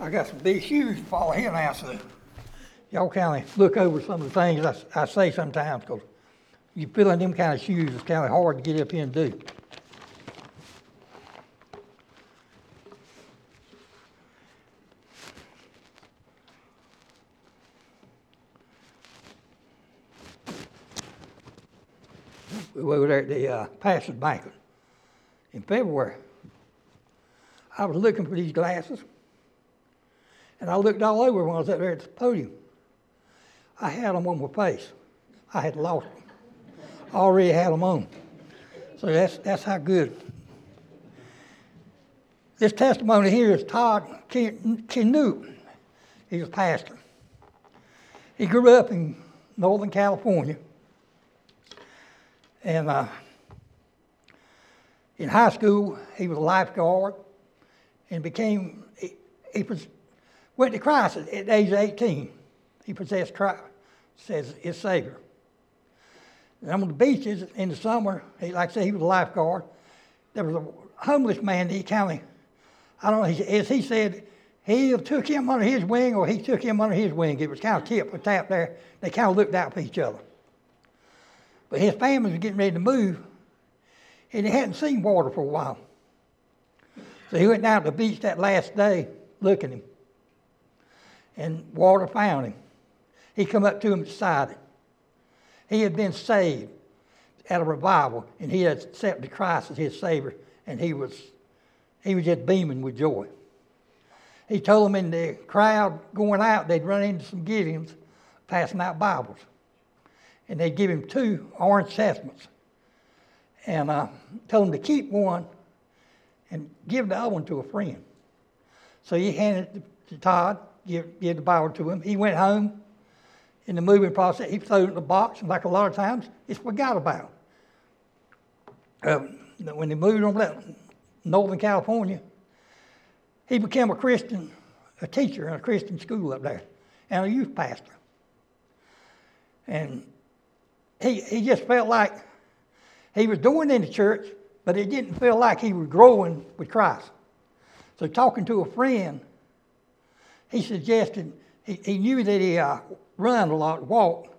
I got some big shoes to fall in now, so y'all kind of look over some of the things I say sometimes, because you fill in them kind of shoes, it's kind of hard to get up here and do. We were there at the pastor's banquet in February. I was looking for these glasses, and I looked all over when I was up there at the podium. I had them on my face. I had lost them. I already had them on. So that's how good. This testimony here is Todd Knut. He's a pastor. He grew up in Northern California. And in high school, he was a lifeguard and became, went to Christ at age 18. He possessed Christ as his Savior. And on the beaches in the summer, like I said, he was a lifeguard. There was a homeless man that he kind of, I don't know, as he said, he took him under his wing or he took him under his wing. It was kind of tip or tap there. They kind of looked out for each other. But his family was getting ready to move, and they hadn't seen water for a while. So he went down to the beach that last day looking him, and water found him. He come up to him and decided. He had been saved at a revival, and he had accepted Christ as his Savior, and he was just beaming with joy. He told them in the crowd going out, they'd run into some Gideons passing out Bibles. And they'd give him 2 orange chestnuts and told him to keep one and give the other one to a friend. So he handed it to Todd, gave the Bible to him. He went home. In the moving process, he threw it in the box, and like a lot of times, it's forgot about. When he moved on to Northern California, he became a Christian, a teacher in a Christian school up there, and a youth pastor. And he just felt like he was doing in the church, but it didn't feel like he was growing with Christ. So talking to a friend, he suggested, he knew that he run a lot, walk.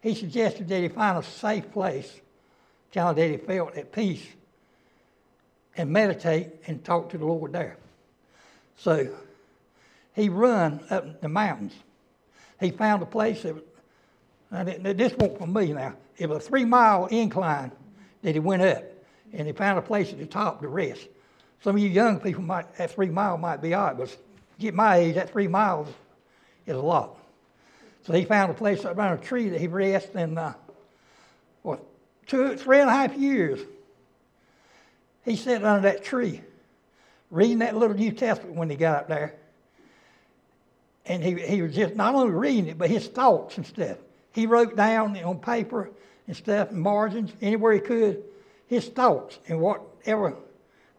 He suggested that he find a safe place, kind of that he felt at peace, and meditate and talk to the Lord there. So he run up the mountains. He found a place that was, this wasn't for me now. It was a 3-mile incline that he went up, and he found a place at the top to rest. Some of you young people might, that 3 mile might be odd, but get my age, that 3 miles is a lot. So he found a place up around a tree that he rested in, 3.5 years. He sat under that tree, reading that little New Testament when he got up there. And he was just not only reading it, but his thoughts and stuff. He wrote down on paper and stuff, and margins, anywhere he could, his thoughts and whatever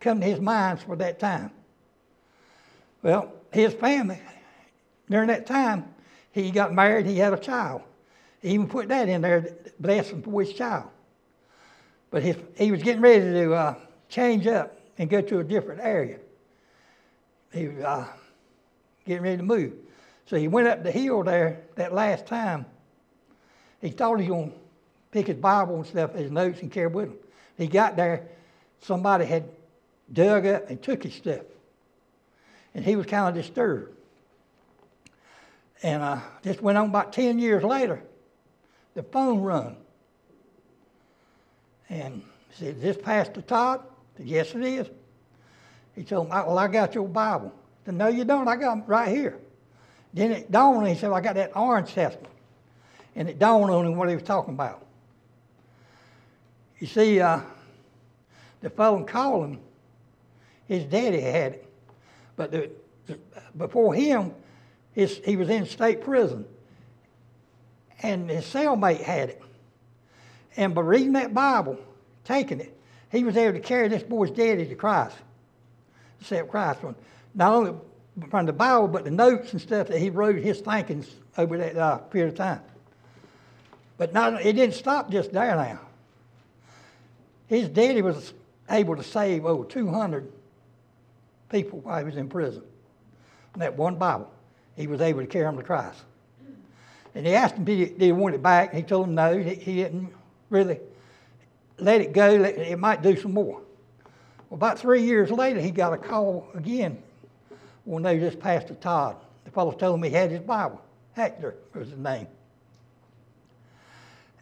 come to his mind for that time. Well, his family, during that time, he got married, he had a child. He even put that in there, blessing for his child. But he was getting ready to change up and go to a different area. He was getting ready to move. So he went up the hill there that last time. He thought he was going to pick his Bible and stuff, his notes, and carry with him. He got there, somebody had dug up and took his stuff. And he was kind of disturbed. And this went on about 10 years later. The phone rung. And he said, "Is this Pastor Todd?" I said, "Yes, it is." He told him, "Well, I got your Bible." I said, "No, you don't. I got them right here." Then it dawned on him, he said, "I got that orange testament." And it dawned on him what he was talking about. You see, the fellow called him. His daddy had it. But before him, he was in state prison. And his cellmate had it. And by reading that Bible, taking it, he was able to carry this boy's daddy to Christ. Accept Christ. Not only from the Bible, but the notes and stuff that he wrote, his thinkings over that period of time. But it didn't stop just there now. His daddy was able to save over 200 people while he was in prison. in that one Bible. He was able to carry them to Christ. And he asked him if he wanted it back. He told him no, he didn't really let it go. It might do some more. Well, about 3 years later, he got a call again. Well, no, this Pastor Todd. The fellow told him he had his Bible. Hector was his name.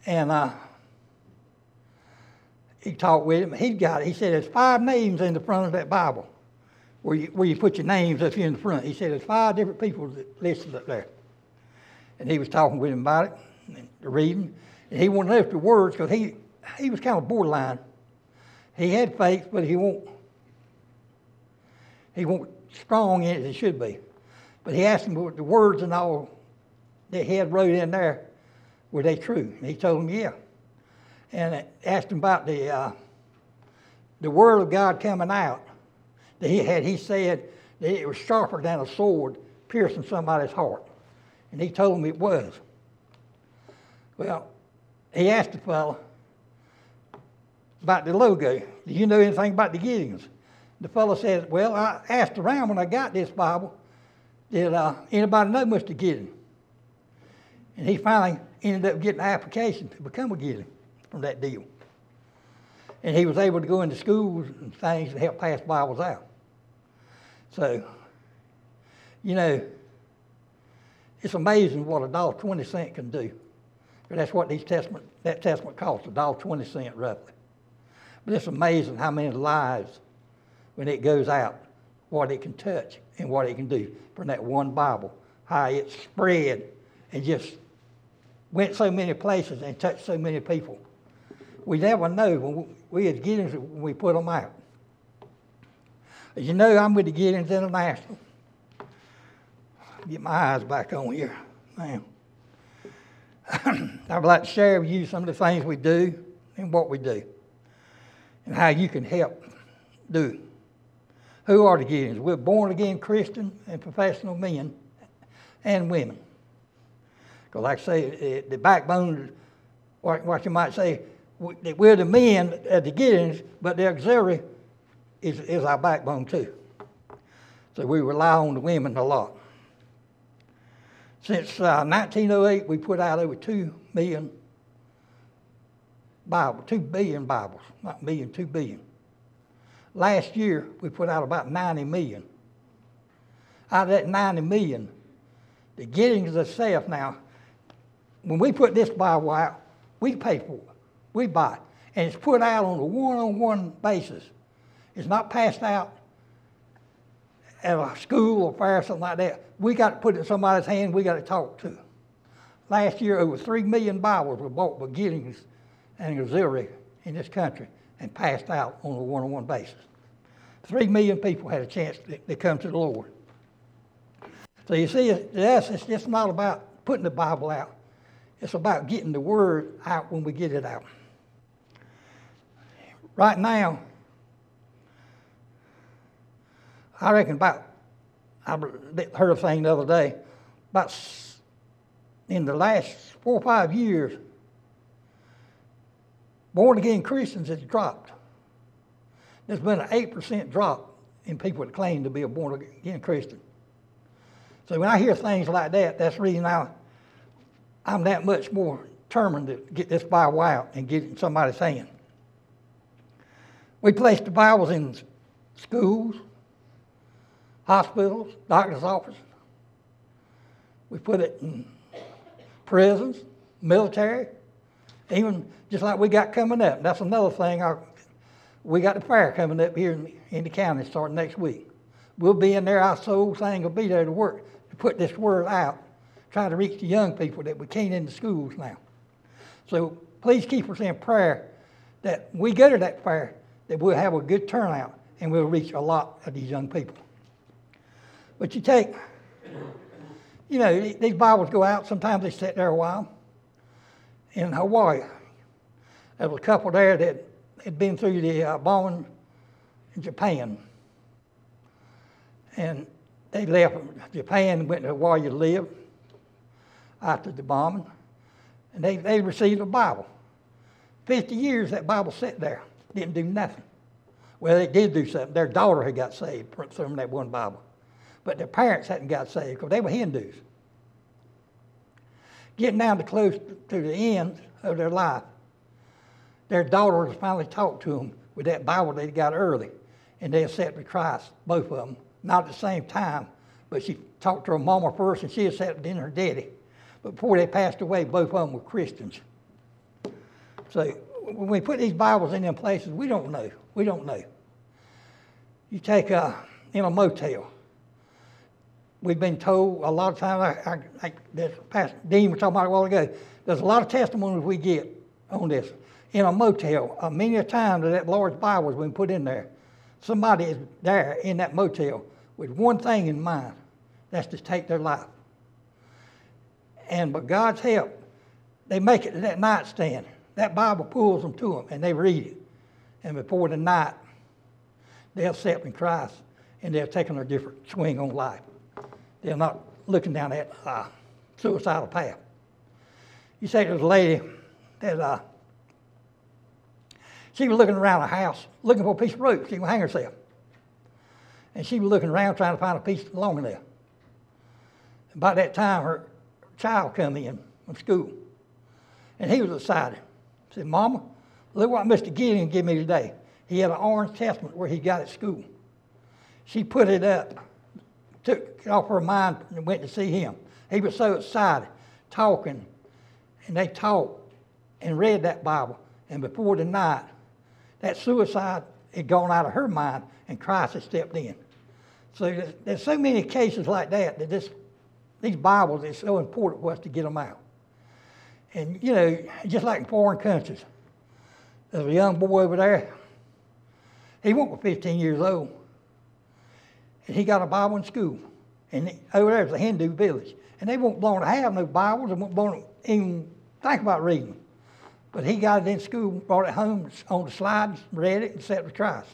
And he talked with him. He got it. He said, there's 5 names in the front of that Bible where you put your names up here in the front. He said, there's 5 different people that listed up there. And he was talking with him about it, and reading. And he wanted to know the words because he was kind of borderline. He had faith, but he wasn't strong in it as he should be. But he asked him what the words and all that he had wrote in there, were they true? And he told him, yeah. And asked him about the word of God coming out. That he said that it was sharper than a sword piercing somebody's heart. And he told him it was. Well, he asked the fellow about the logo. Do you know anything about the Gideons? The fellow says, well, I asked around when I got this Bible, did anybody know Mr. Gideon? And he finally ended up getting an application to become a Gideon from that deal. And he was able to go into schools and things and help pass Bibles out. So, you know, it's amazing what $1.20 can do. But that's what that testament costs, $1.20 roughly. But it's amazing how many lives, when it goes out, what it can touch and what it can do from that one Bible, how it spread and just went so many places and touched so many people. We never know when we as Gideons when we put them out. As you know, I'm with the Gideons International. Get my eyes back on here, man. I would like to share with you some of the things we do and what we do, and how you can help do it. Who are the Gideons? We're born-again Christian and professional men and women. Because like I say, the backbone, or what you might say, we're the men at the Gideons, but the auxiliary is our backbone too. So we rely on the women a lot. Since 1908, we put out over 2 billion Bibles, not million, 2 billion. Last year, we put out about 90 million. Out of that 90 million, the Gideons themselves now, when we put this Bible out, we pay for it. We buy it. And it's put out on a one-on-one basis. It's not passed out at a school or fair or something like that. We got to put it in somebody's hand. We got to talk to. Last year, over 3 million Bibles were bought by Gideons and auxiliary in this country and passed out on a one-on-one basis. 3 million people had a chance to come to the Lord. So you see, to us, it's just not about putting the Bible out. It's about getting the Word out when we get it out. Right now, I reckon I heard a thing the other day, about in the last 4 or 5 years, born-again Christians has dropped. There's been an 8% drop in people that claim to be a born-again Christian. So when I hear things like that, that's the reason I'm that much more determined to get this Bible out and get it in somebody's hand. We place the Bibles in schools, hospitals, doctor's offices. We put it in prisons, military. Even just like we got coming up. That's another thing. We got the fair coming up here in the county starting next week. We'll be in there. Our sole thing will be there to work, to put this word out, try to reach the young people that we can't in the schools now. So please keep us in prayer that we go to that fair, that we'll have a good turnout and we'll reach a lot of these young people. But you take, you know, these Bibles go out. Sometimes they sit there a while. In Hawaii, there was a couple there that had been through the bombing in Japan. And they left Japan and went to Hawaii to live after the bombing. And they received a Bible. 50 years that Bible sat there, didn't do nothing. Well, it did do something. Their daughter had got saved from that one Bible. but their parents hadn't got saved because they were Hindus. Getting down to close to the end of their life, their daughters finally talked to them with that Bible they got early, and they accepted Christ, both of them, not at the same time, but she talked to her mama first, and she accepted then her daddy. But before they passed away, both of them were Christians. So when we put these Bibles in them places, we don't know. We don't know. You take in a motel. We've been told a lot of times, Pastor Dean was talking about it a while ago, there's a lot of testimonies we get on this. In a motel, many a time that Lord's Bible has been put in there. Somebody is there in that motel with one thing in mind, that's to take their life. And by God's help, they make it to that nightstand. That Bible pulls them to them, and they read it. And before the night, they're accepting Christ, and they're taking a different swing on life. They're not looking down that suicidal path. You say there's a lady that she was looking around a house, looking for a piece of rope. She would hang herself. And she was looking around trying to find a piece long enough. And by that time, her child come in from school, and he was excited. He said, "Mama, look what Mr. Gideon gave me today." He had an orange testament where he got at school. She put it up, took it off her mind, and went to see him. He was so excited, talking, and they talked and read that Bible. And before the night, that suicide had gone out of her mind, and Christ had stepped in. So there's so many cases like that that these Bibles is so important for us to get them out. And, you know, just like in foreign countries, there's a young boy over there. He wasn't 15 years old. And he got a Bible in school. And over there was a Hindu village. And they weren't blown to have no Bibles and weren't blown to even think about reading them. But he got it in school, brought it home on the slides, read it, and set with Christ.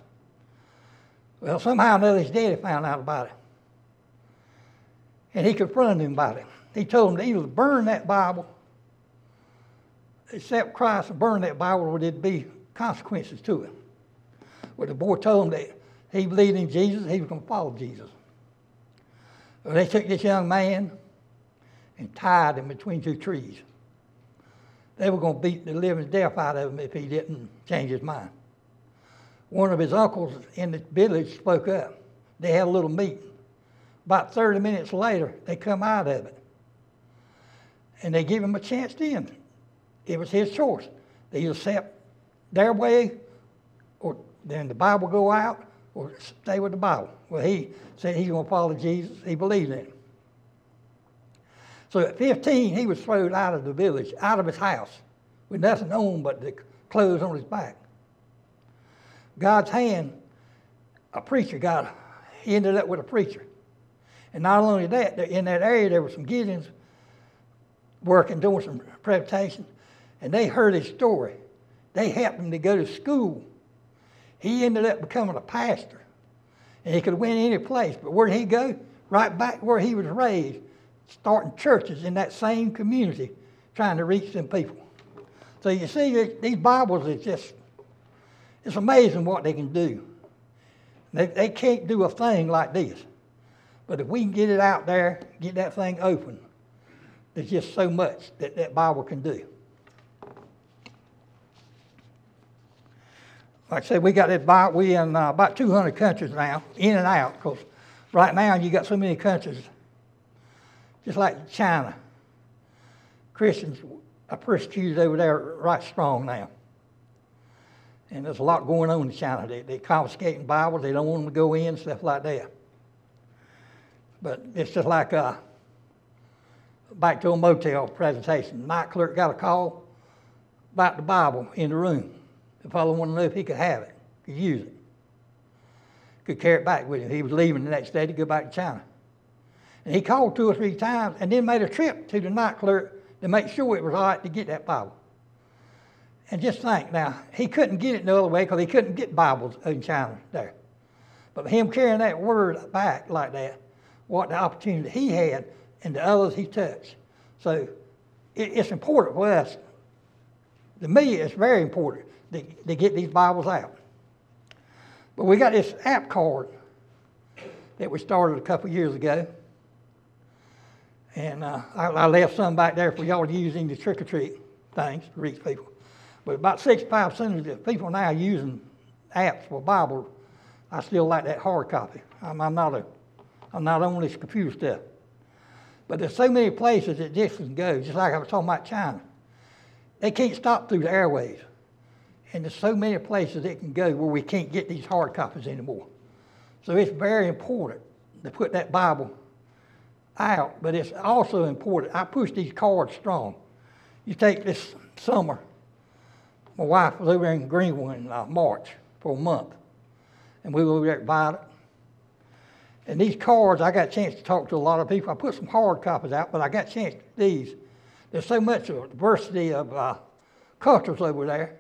Well, somehow or another, his daddy found out about it. And he confronted him about it. He told him to either burn that Bible, accept Christ and burn that Bible, or there'd be consequences to it. Well, the boy told him that he believed in Jesus, he was going to follow Jesus. Well, they took this young man and tied him between two trees. They were going to beat the living death out of him if he didn't change his mind. One of his uncles in the village spoke up. They had a little meeting. About 30 minutes later, they come out of it. And they give him a chance then. It was his choice. They accept their way, or then the Bible go out, or stay with the Bible. Well, he said he's going to follow Jesus. He believed in him. So at 15, he was thrown out of the village, out of his house, with nothing on but the clothes on his back. God's hand, he ended up with a preacher. And not only that, in that area there were some Gideons working, doing some presentation, and they heard his story. They helped him to go to school. He ended up becoming a pastor. And he could have went any place, but where did he go? Right back where he was raised, starting churches in that same community, trying to reach them people. So you see, these Bibles, it's amazing what they can do. They can't do a thing like this. But if we can get it out there, get that thing open, there's just so much that Bible can do. Like I said, we got that Bible. We in about 200 countries now, in and out, because right now you got so many countries, just like China. Christians are persecuted over there right strong now. And there's a lot going on in China. They're confiscating Bibles. They don't want them to go in, stuff like that. But it's just like back to a motel presentation. Night clerk got a call about the Bible in the room. The fellow wanted to know if he could have it, could use it, could carry it back with him. He was leaving the next day to go back to China. And he called 2 or 3 times and then made a trip to the night clerk to make sure it was all right to get that Bible. And just think now, he couldn't get it no other way because he couldn't get Bibles in China there. But him carrying that word back like that, what the opportunity he had and the others he touched. So it's important for us. To me, it's very important to get these Bibles out. But we got this app card that we started a couple years ago. And I left some back there for y'all to use in the trick-or-treat things to reach people. But about 65% of the people now using apps for Bible, I still like that hard copy. I'm not on this computer stuff. But there's so many places that this can go, just like I was talking about China. They can't stop through the airways. And there's so many places it can go where we can't get these hard copies anymore. So it's very important to put that Bible out, but it's also important. I push these cards strong. You take this summer, my wife was over in Greenwood in March for a month, and we were over there at Violet. And these cards, I got a chance to talk to a lot of people. I put some hard copies out, but I got a chance to these. There's so much diversity of cultures over there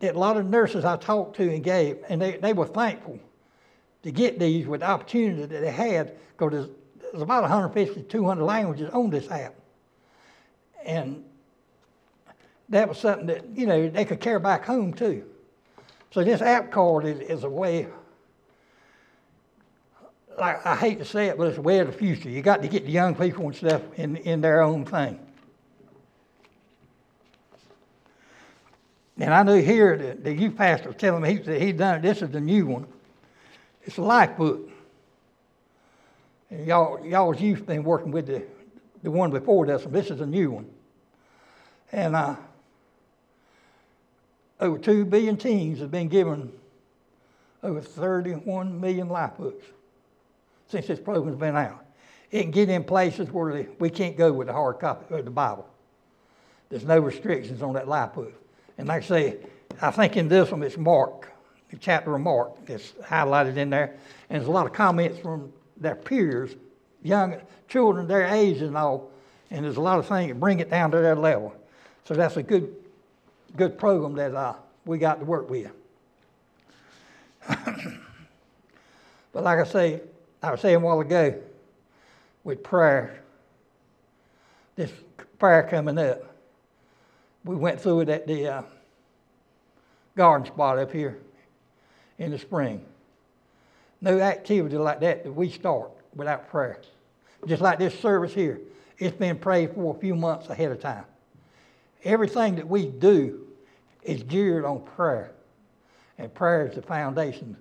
that a lot of nurses I talked to and gave, and they were thankful to get these with the opportunity that they had, because there's about 150, 200 languages on this app. And that was something that, you know, they could carry back home too. So this app card is a way, like, I hate to say it, but it's a way of the future. You got to get the young people and stuff in their own thing. And I know here that the youth pastor was telling me he done it. This is the new one. It's a life book. And y'all's youth been working with the one before this, and this is a new one. And over 2 billion teens have been given over 31 million life books since this program's been out. It can get in places where we can't go with the hard copy of the Bible. There's no restrictions on that life book. And like I say, I think in this one it's Mark, the chapter of Mark that's highlighted in there. And there's a lot of comments from their peers, young children their age and all. And there's a lot of things that bring it down to their level. So that's a good program that we got to work with. But like I say, I was saying a while ago, with prayer, this prayer coming up, we went through it at the garden spot up here in the spring. No activity like that we start without prayer. Just like this service here, it's been prayed for a few months ahead of time. Everything that we do is geared on prayer, and prayer is the foundation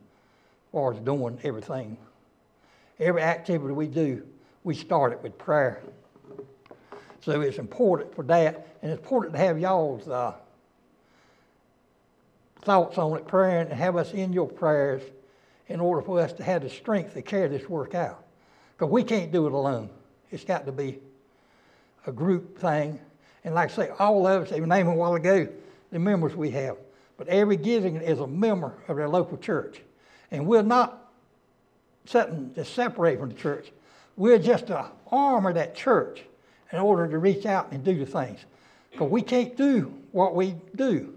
for us doing everything. Every activity we do, we start it with prayer. So it's important for that, and it's important to have y'all's thoughts on it, praying, and have us in your prayers in order for us to have the strength to carry this work out. Because we can't do it alone. It's got to be a group thing. And like I say, all of us, they were named a while ago, the members we have. But every Gideon is a member of their local church. And we're not something to separate from the church. We're just an arm of that church in order to reach out and do the things. Because we can't do what we do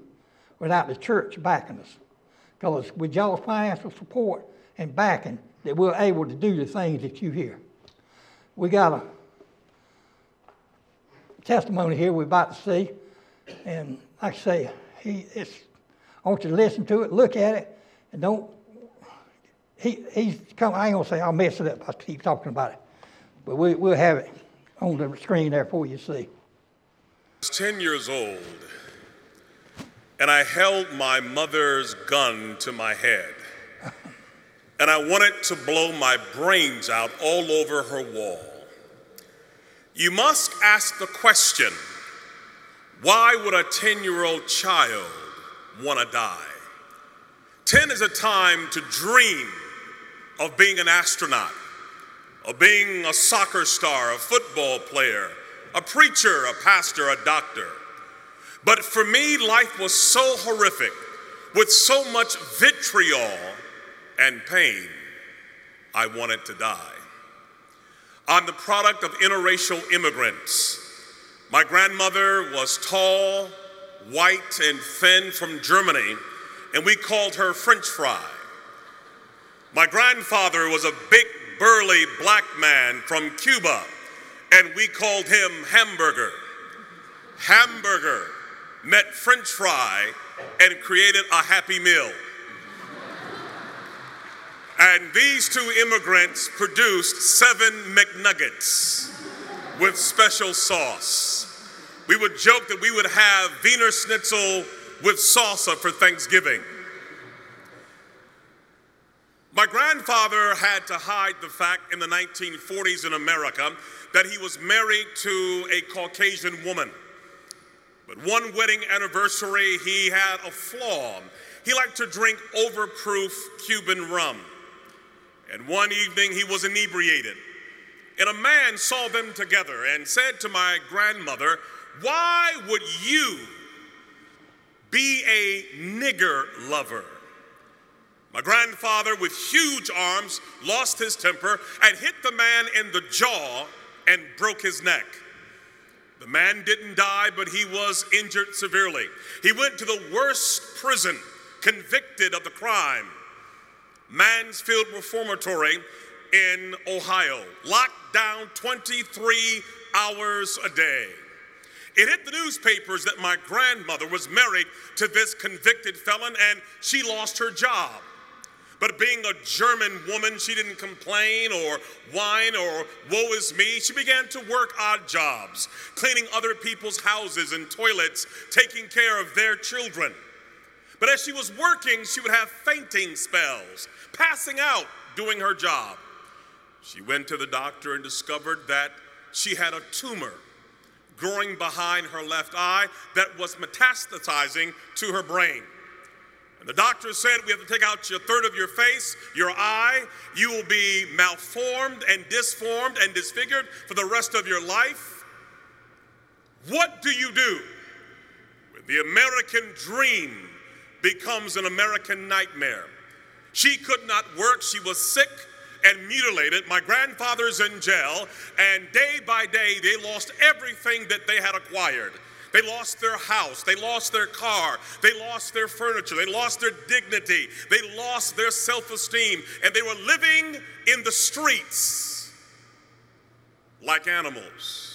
without the church backing us. Because with y'all's financial support and backing, that we're able to do the things that you hear. We got a testimony here we're about to see. And like I say, I want you to listen to it, look at it, and don't. He's come. I ain't gonna say I'll mess it up if I keep talking about it, but we'll have it on the screen there for you to see. I was 10 years old, and I held my mother's gun to my head, and I wanted to blow my brains out all over her wall. You must ask the question, why would a 10-year-old child want to die? 10 is a time to dream of being an astronaut, of being a soccer star, a football player, a preacher, a pastor, a doctor. But for me, life was so horrific, with so much vitriol and pain, I wanted to die. I'm the product of interracial immigrants. My grandmother was tall, white, and thin from Germany, and we called her French Fry. My grandfather was a big, burly black man from Cuba, and we called him Hamburger. Hamburger met French Fry and created a Happy Meal. And these two immigrants produced 7 McNuggets with special sauce. We would joke that we would have Wiener Schnitzel with salsa for Thanksgiving. My grandfather had to hide the fact in the 1940s in America that he was married to a Caucasian woman. But one wedding anniversary, he had a flaw. He liked to drink overproof Cuban rum. And one evening, he was inebriated. And a man saw them together and said to my grandmother, "Why would you be a nigger lover?" My grandfather, with huge arms, lost his temper and hit the man in the jaw and broke his neck. The man didn't die, but he was injured severely. He went to the worst prison, convicted of the crime, Mansfield Reformatory in Ohio, locked down 23 hours a day. It hit the newspapers that my grandmother was married to this convicted felon, and she lost her job. But being a German woman, she didn't complain or whine or woe is me. She began to work odd jobs, cleaning other people's houses and toilets, taking care of their children. But as she was working, she would have fainting spells, passing out, doing her job. She went to the doctor and discovered that she had a tumor growing behind her left eye that was metastasizing to her brain. And the doctor said, "We have to take out a third of your face, your eye. You will be malformed and disformed and disfigured for the rest of your life." What do you do when the American dream becomes an American nightmare? She could not work. She was sick and mutilated. My grandfather's in jail, and day by day, they lost everything that they had acquired. They lost their house, they lost their car, they lost their furniture, they lost their dignity, they lost their self-esteem, and they were living in the streets like animals.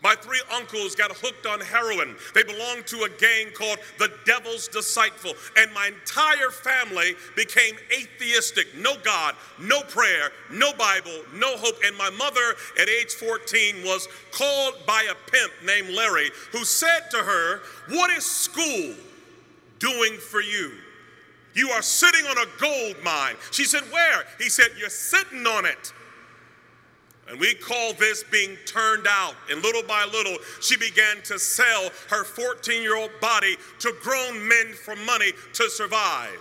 My three uncles got hooked on heroin. They belonged to a gang called the Devil's Disciple, and my entire family became atheistic. No God, no prayer, no Bible, no hope. And my mother, at age 14, was called by a pimp named Larry, who said to her, "What is school doing for you? You are sitting on a gold mine." She said, "Where?" He said, "You're sitting on it." And we call this being turned out. And little by little, she began to sell her 14-year-old body to grown men for money to survive.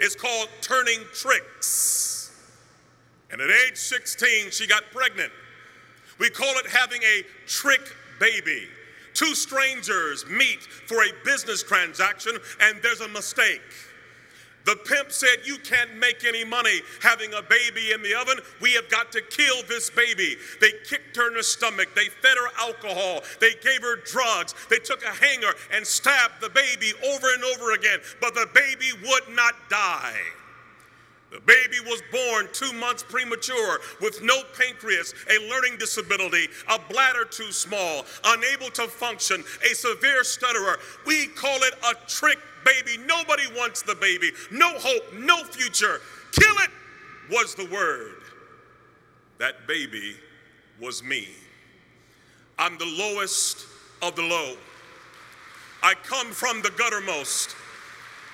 It's called turning tricks. And at age 16, she got pregnant. We call it having a trick baby. Two strangers meet for a business transaction, and there's a mistake. The pimp said, "You can't make any money having a baby in the oven. We have got to kill this baby." They kicked her in the stomach. They fed her alcohol. They gave her drugs. They took a hanger and stabbed the baby over and over again. But the baby would not die. The baby was born 2 months premature with no pancreas, a learning disability, a bladder too small, unable to function, a severe stutterer. We call it a trick baby. Nobody wants the baby. No hope, no future. Kill it was the word. That baby was me. I'm the lowest of the low. I come from the guttermost.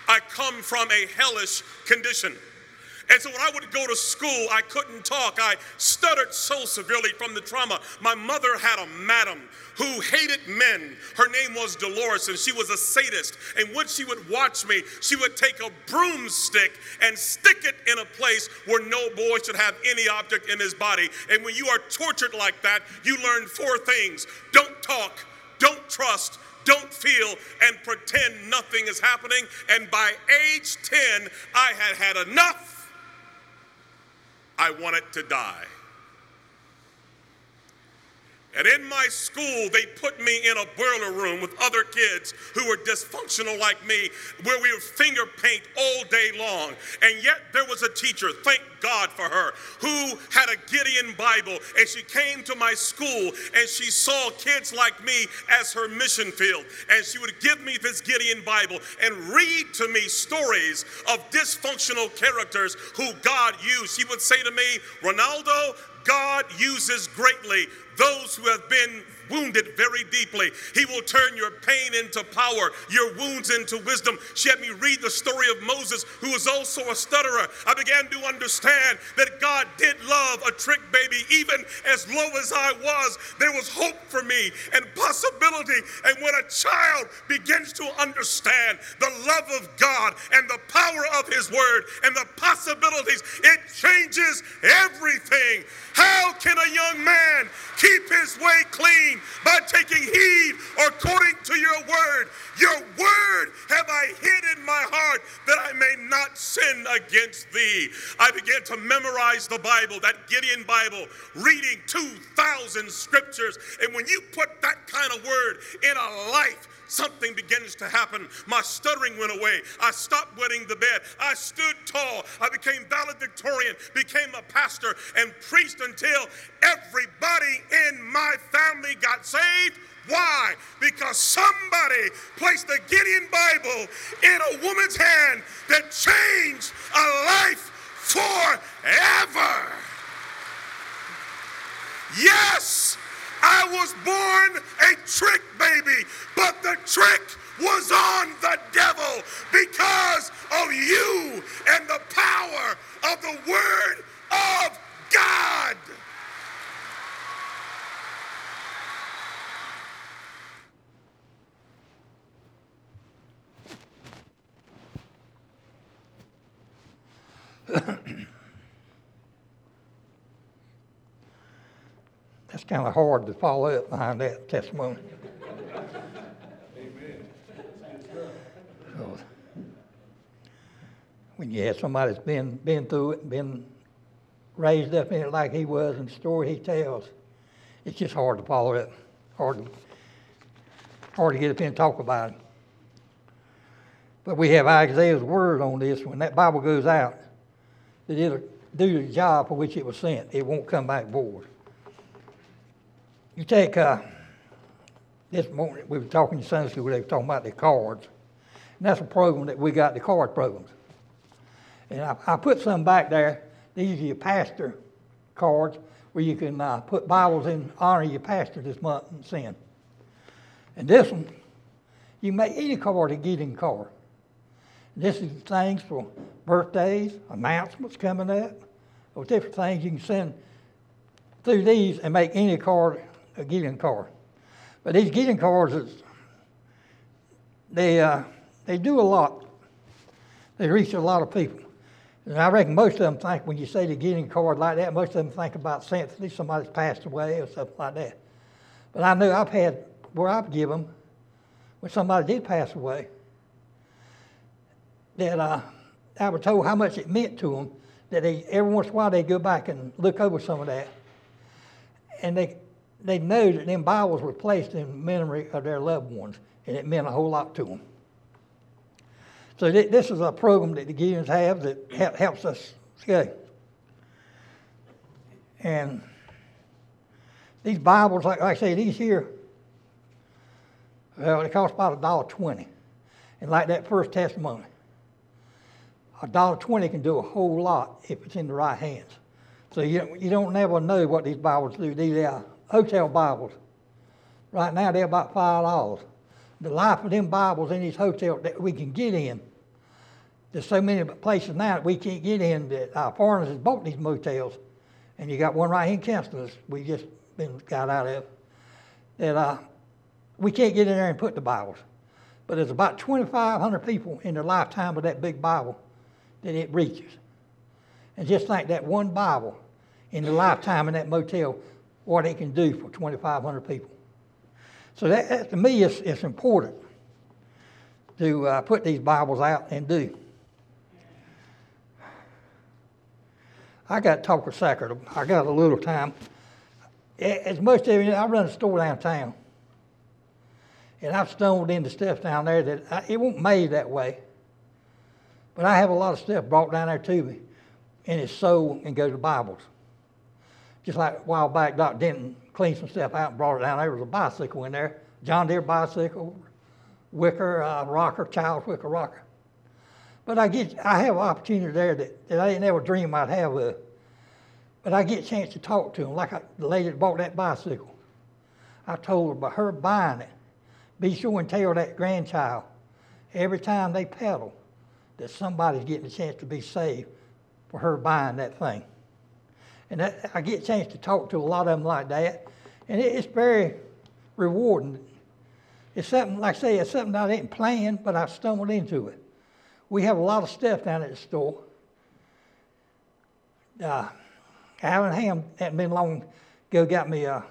I come from a hellish condition. And so when I would go to school, I couldn't talk. I stuttered so severely from the trauma. My mother had a madam who hated men. Her name was Dolores, and she was a sadist. And when she would watch me, she would take a broomstick and stick it in a place where no boy should have any object in his body. And when you are tortured like that, you learn four things: don't talk, don't trust, don't feel, and pretend nothing is happening. And by age 10, I had had enough. I wanted to die. And in my school, they put me in a boiler room with other kids who were dysfunctional like me, where we would finger paint all day long. And yet there was a teacher, thank God for her, who had a Gideon Bible. And she came to my school and she saw kids like me as her mission field. And she would give me this Gideon Bible and read to me stories of dysfunctional characters who God used. She would say to me, "Ronaldo, God uses greatly those who have been wounded very deeply. He will turn your pain into power, your wounds into wisdom." She had me read the story of Moses, who was also a stutterer. I began to understand that God did love a trick baby. Even as low as I was, there was hope for me and possibility. And when a child begins to understand the love of God and the power of his word and the possibilities, it changes everything. How can a young man keep his way clean? By taking heed according to your word. Your word have I hid in my heart that I may not sin against thee. I began to memorize the Bible, that Gideon Bible, reading 2,000 scriptures. And when you put that kind of word in a life, something begins to happen. My stuttering went away. I stopped wetting the bed. I stood tall. I became valedictorian, became a pastor and priest until everybody in my family got saved. Why? Because somebody placed the Gideon Bible in a woman's hand that changed a life forever. Yes, I was born a trick baby, but the trick was on the devil because of you and the power of the word of God. That's kind of hard to follow up behind that testimony. Amen. So, when you have somebody that's been through it, been raised up in it like he was, and the story he tells, it's just hard to follow up, hard to get up here and talk about it. But we have Isaiah's word on this. When that Bible goes out, that it'll do the job for which it was sent. It won't come back void. You take, this morning we were talking to Sunday school, they were talking about the cards. And that's a program that we got, the card programs. And I put some back there. These are your pastor cards where you can put Bibles in, honor your pastor this month and send. And this one, you make any card a Gideon card. And this is things for birthdays, announcements coming up, or different things you can send through these and make any card a Gideon card. But these Gideon cards, they do a lot. They reach a lot of people. And I reckon most of them think when you say the Gideon card like that, most of them think about sympathy, somebody's passed away or something like that. But I know I've had where I've given them when somebody did pass away, that I was told how much it meant to them, that they, every once in a while they go back and look over some of that. And they know that them Bibles were placed in memory of their loved ones, and it meant a whole lot to them. So this is a program that the Gideons have that helps us go. And these Bibles, like I say, these here, well, they cost about $1.20. And like that first testimony, $1.20 can do a whole lot if it's in the right hands. So you don't never know what these Bibles do. These are hotel Bibles. Right now they're about $5. The life of them Bibles in these hotels that we can get in, there's so many places now that we can't get in that our foreigners have bought these motels. And you got one right here in Kansas we just got out of, that we can't get in there and put the Bibles. But there's about 2,500 people in the lifetime of that big Bible that it reaches. And just think that one Bible in the lifetime in that motel, what it can do for 2,500 people. So that to me is important to put these Bibles out and do. I got to talk with Sacker. I got a little time. as much as I run a store downtown, and I've stumbled into stuff down there that it wasn't made that way. But I have a lot of stuff brought down there to me, and it's sold and goes to Bibles. Just like a while back, Doc Denton cleaned some stuff out and brought it down there. There was a bicycle in there, John Deere bicycle, wicker rocker, child's wicker rocker. But I have an opportunity there that I didn't ever dream I'd have of. But I get a chance to talk to them, like the lady that bought that bicycle. I told her about her buying it. Be sure and tell that grandchild every time they pedal that somebody's getting a chance to be saved for her buying that thing. And I get a chance to talk to a lot of them like that. And it's very rewarding. It's something, like I say, it's something I didn't plan, but I stumbled into it. We have a lot of stuff down at the store. Alan Ham hadn't been long ago, got me a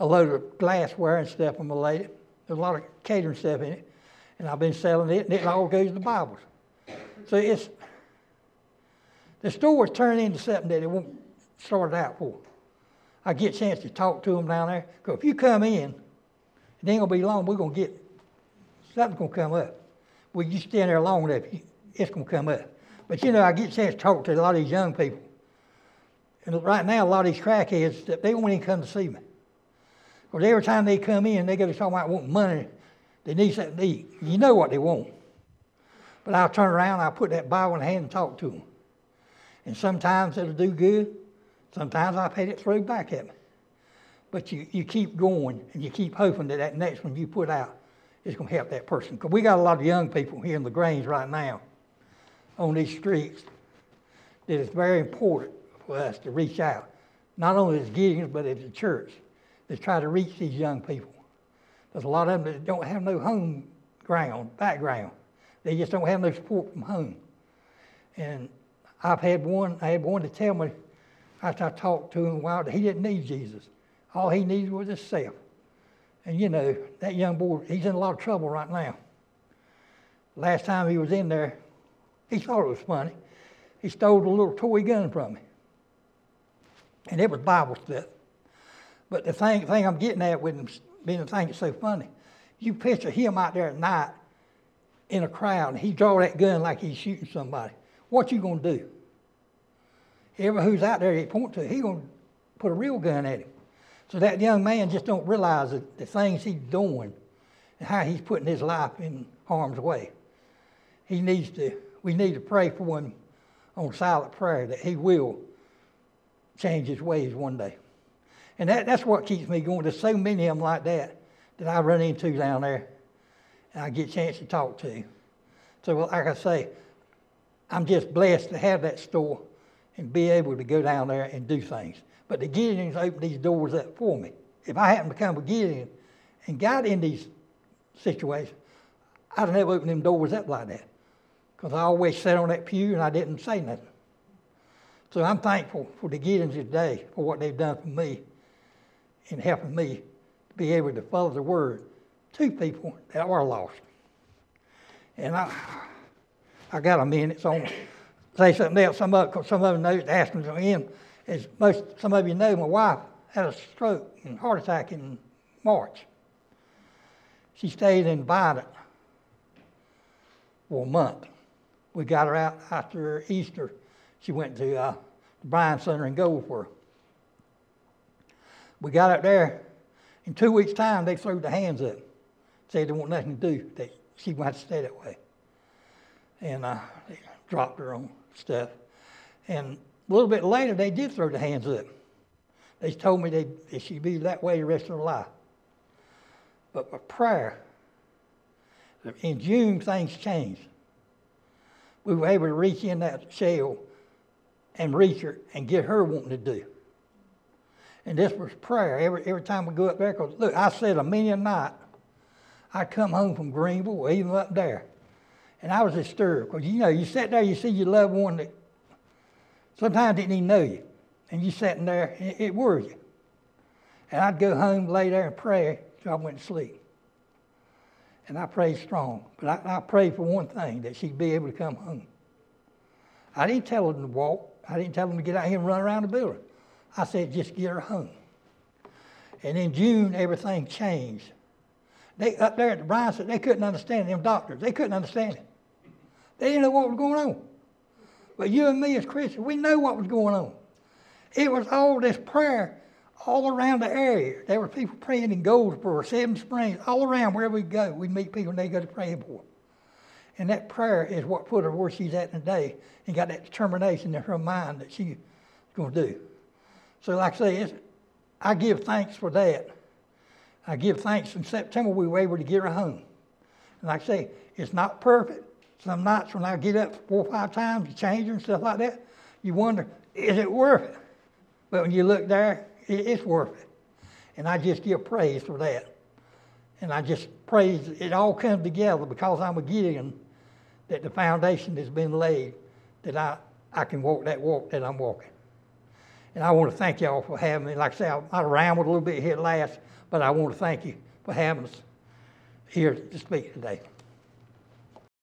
load of glassware and stuff from a lady. There's a lot of catering stuff in it, and I've been selling it, and it all goes to the Bibles. So the store is turning into something that it won't start out for. I get a chance to talk to them down there, because if you come in, it ain't going to be long, we're going to get, something's going to come up. Well, you stand there long enough, it's going to come up. But I get a chance to talk to a lot of these young people. And right now, a lot of these crackheads, they won't even come to see me. Because every time they come in, they go to talking about wanting money. They need something to eat. You know what they want. But I'll turn around, I'll put that Bible in the hand and talk to them. And sometimes it'll do good. Sometimes I'll pay it through back at me. But you keep going, and you keep hoping that next one you put out is going to help that person. Because we got a lot of young people here in the Grange right now on these streets that it's very important for us to reach out, not only as Gideons, but as a church, to try to reach these young people. There's a lot of them that don't have no home ground, background. They just don't have no support from home. And I had one to tell me, after I talked to him a while, that he didn't need Jesus. All he needed was himself. And that young boy, he's in a lot of trouble right now. Last time he was in there, he thought it was funny. He stole a little toy gun from me. And it was Bible stuff. But the thing I'm getting at with him being the thing that's so funny, you picture him out there at night in a crowd, and he draw that gun like he's shooting somebody. What you going to do? Everyone who's out there he point to, he going to put a real gun at him. So that young man just don't realize that the things he's doing and how he's putting his life in harm's way. We need to pray for him on silent prayer that he will change his ways one day. And that's what keeps me going. There's so many of them like that I run into down there, and I get a chance to talk to. So like I say, I'm just blessed to have that store and be able to go down there and do things. But the Gideons opened these doors up for me. If I hadn't become a Gideon and got in these situations, I'd have never opened them doors up like that, because I always sat on that pew and I didn't say nothing. So I'm thankful for the Gideons today for what they've done for me in helping me to be able to follow the word to people that are lost. And I got a minute, so I'm going to say something else. Some of them know, asked me to end. As some of you know, my wife had a stroke and heart attack in March. She stayed invited for a month. We got her out after Easter. She went to the Bryan Center in Goldsboro. We got up there. In 2 weeks' time, they threw the hands up. Said they want nothing to do. She might stay that way. And they dropped her on stuff. And a little bit later, they did throw the hands up. They told me that she'd be that way the rest of her life. But by prayer, in June, things changed. We were able to reach in that shell and reach her and get her wanting to do. And this was prayer. Every time we go up there, because look, I said a million night, I come home from Greenville, or even up there, and I was disturbed. Because you sit there, you see your loved one that sometimes didn't even know you. And you sitting there, and it worried you. And I'd go home, lay there and pray till I went to sleep. And I prayed strong. But I prayed for one thing, that she'd be able to come home. I didn't tell them to walk. I didn't tell them to get out here and run around the building. I said, just get her home. And in June, everything changed. They up there at the Bryan said they couldn't understand them doctors. They couldn't understand it. They didn't know what was going on. But you and me as Christians, we know what was going on. It was all this prayer all around the area. There were people praying in Goldsboro, Seven Springs, all around where we go. We meet people and they go to praying for them. And that prayer is what put her where she's at today and got that determination in her mind that she's going to do. So like I say, I give thanks for that. I give thanks. In September, we were able to get her home. And like I say, it's not perfect. Some nights when I get up 4 or 5 times to change her and stuff like that, you wonder, is it worth it? But when you look there, it's worth it. And I just give praise for that. And I just praise it all comes together because I'm a Gideon, that the foundation has been laid, that I can walk that walk that I'm walking. And I want to thank y'all for having me. Like I said, I rambled a little bit here last, but I want to thank you for having us here to speak today.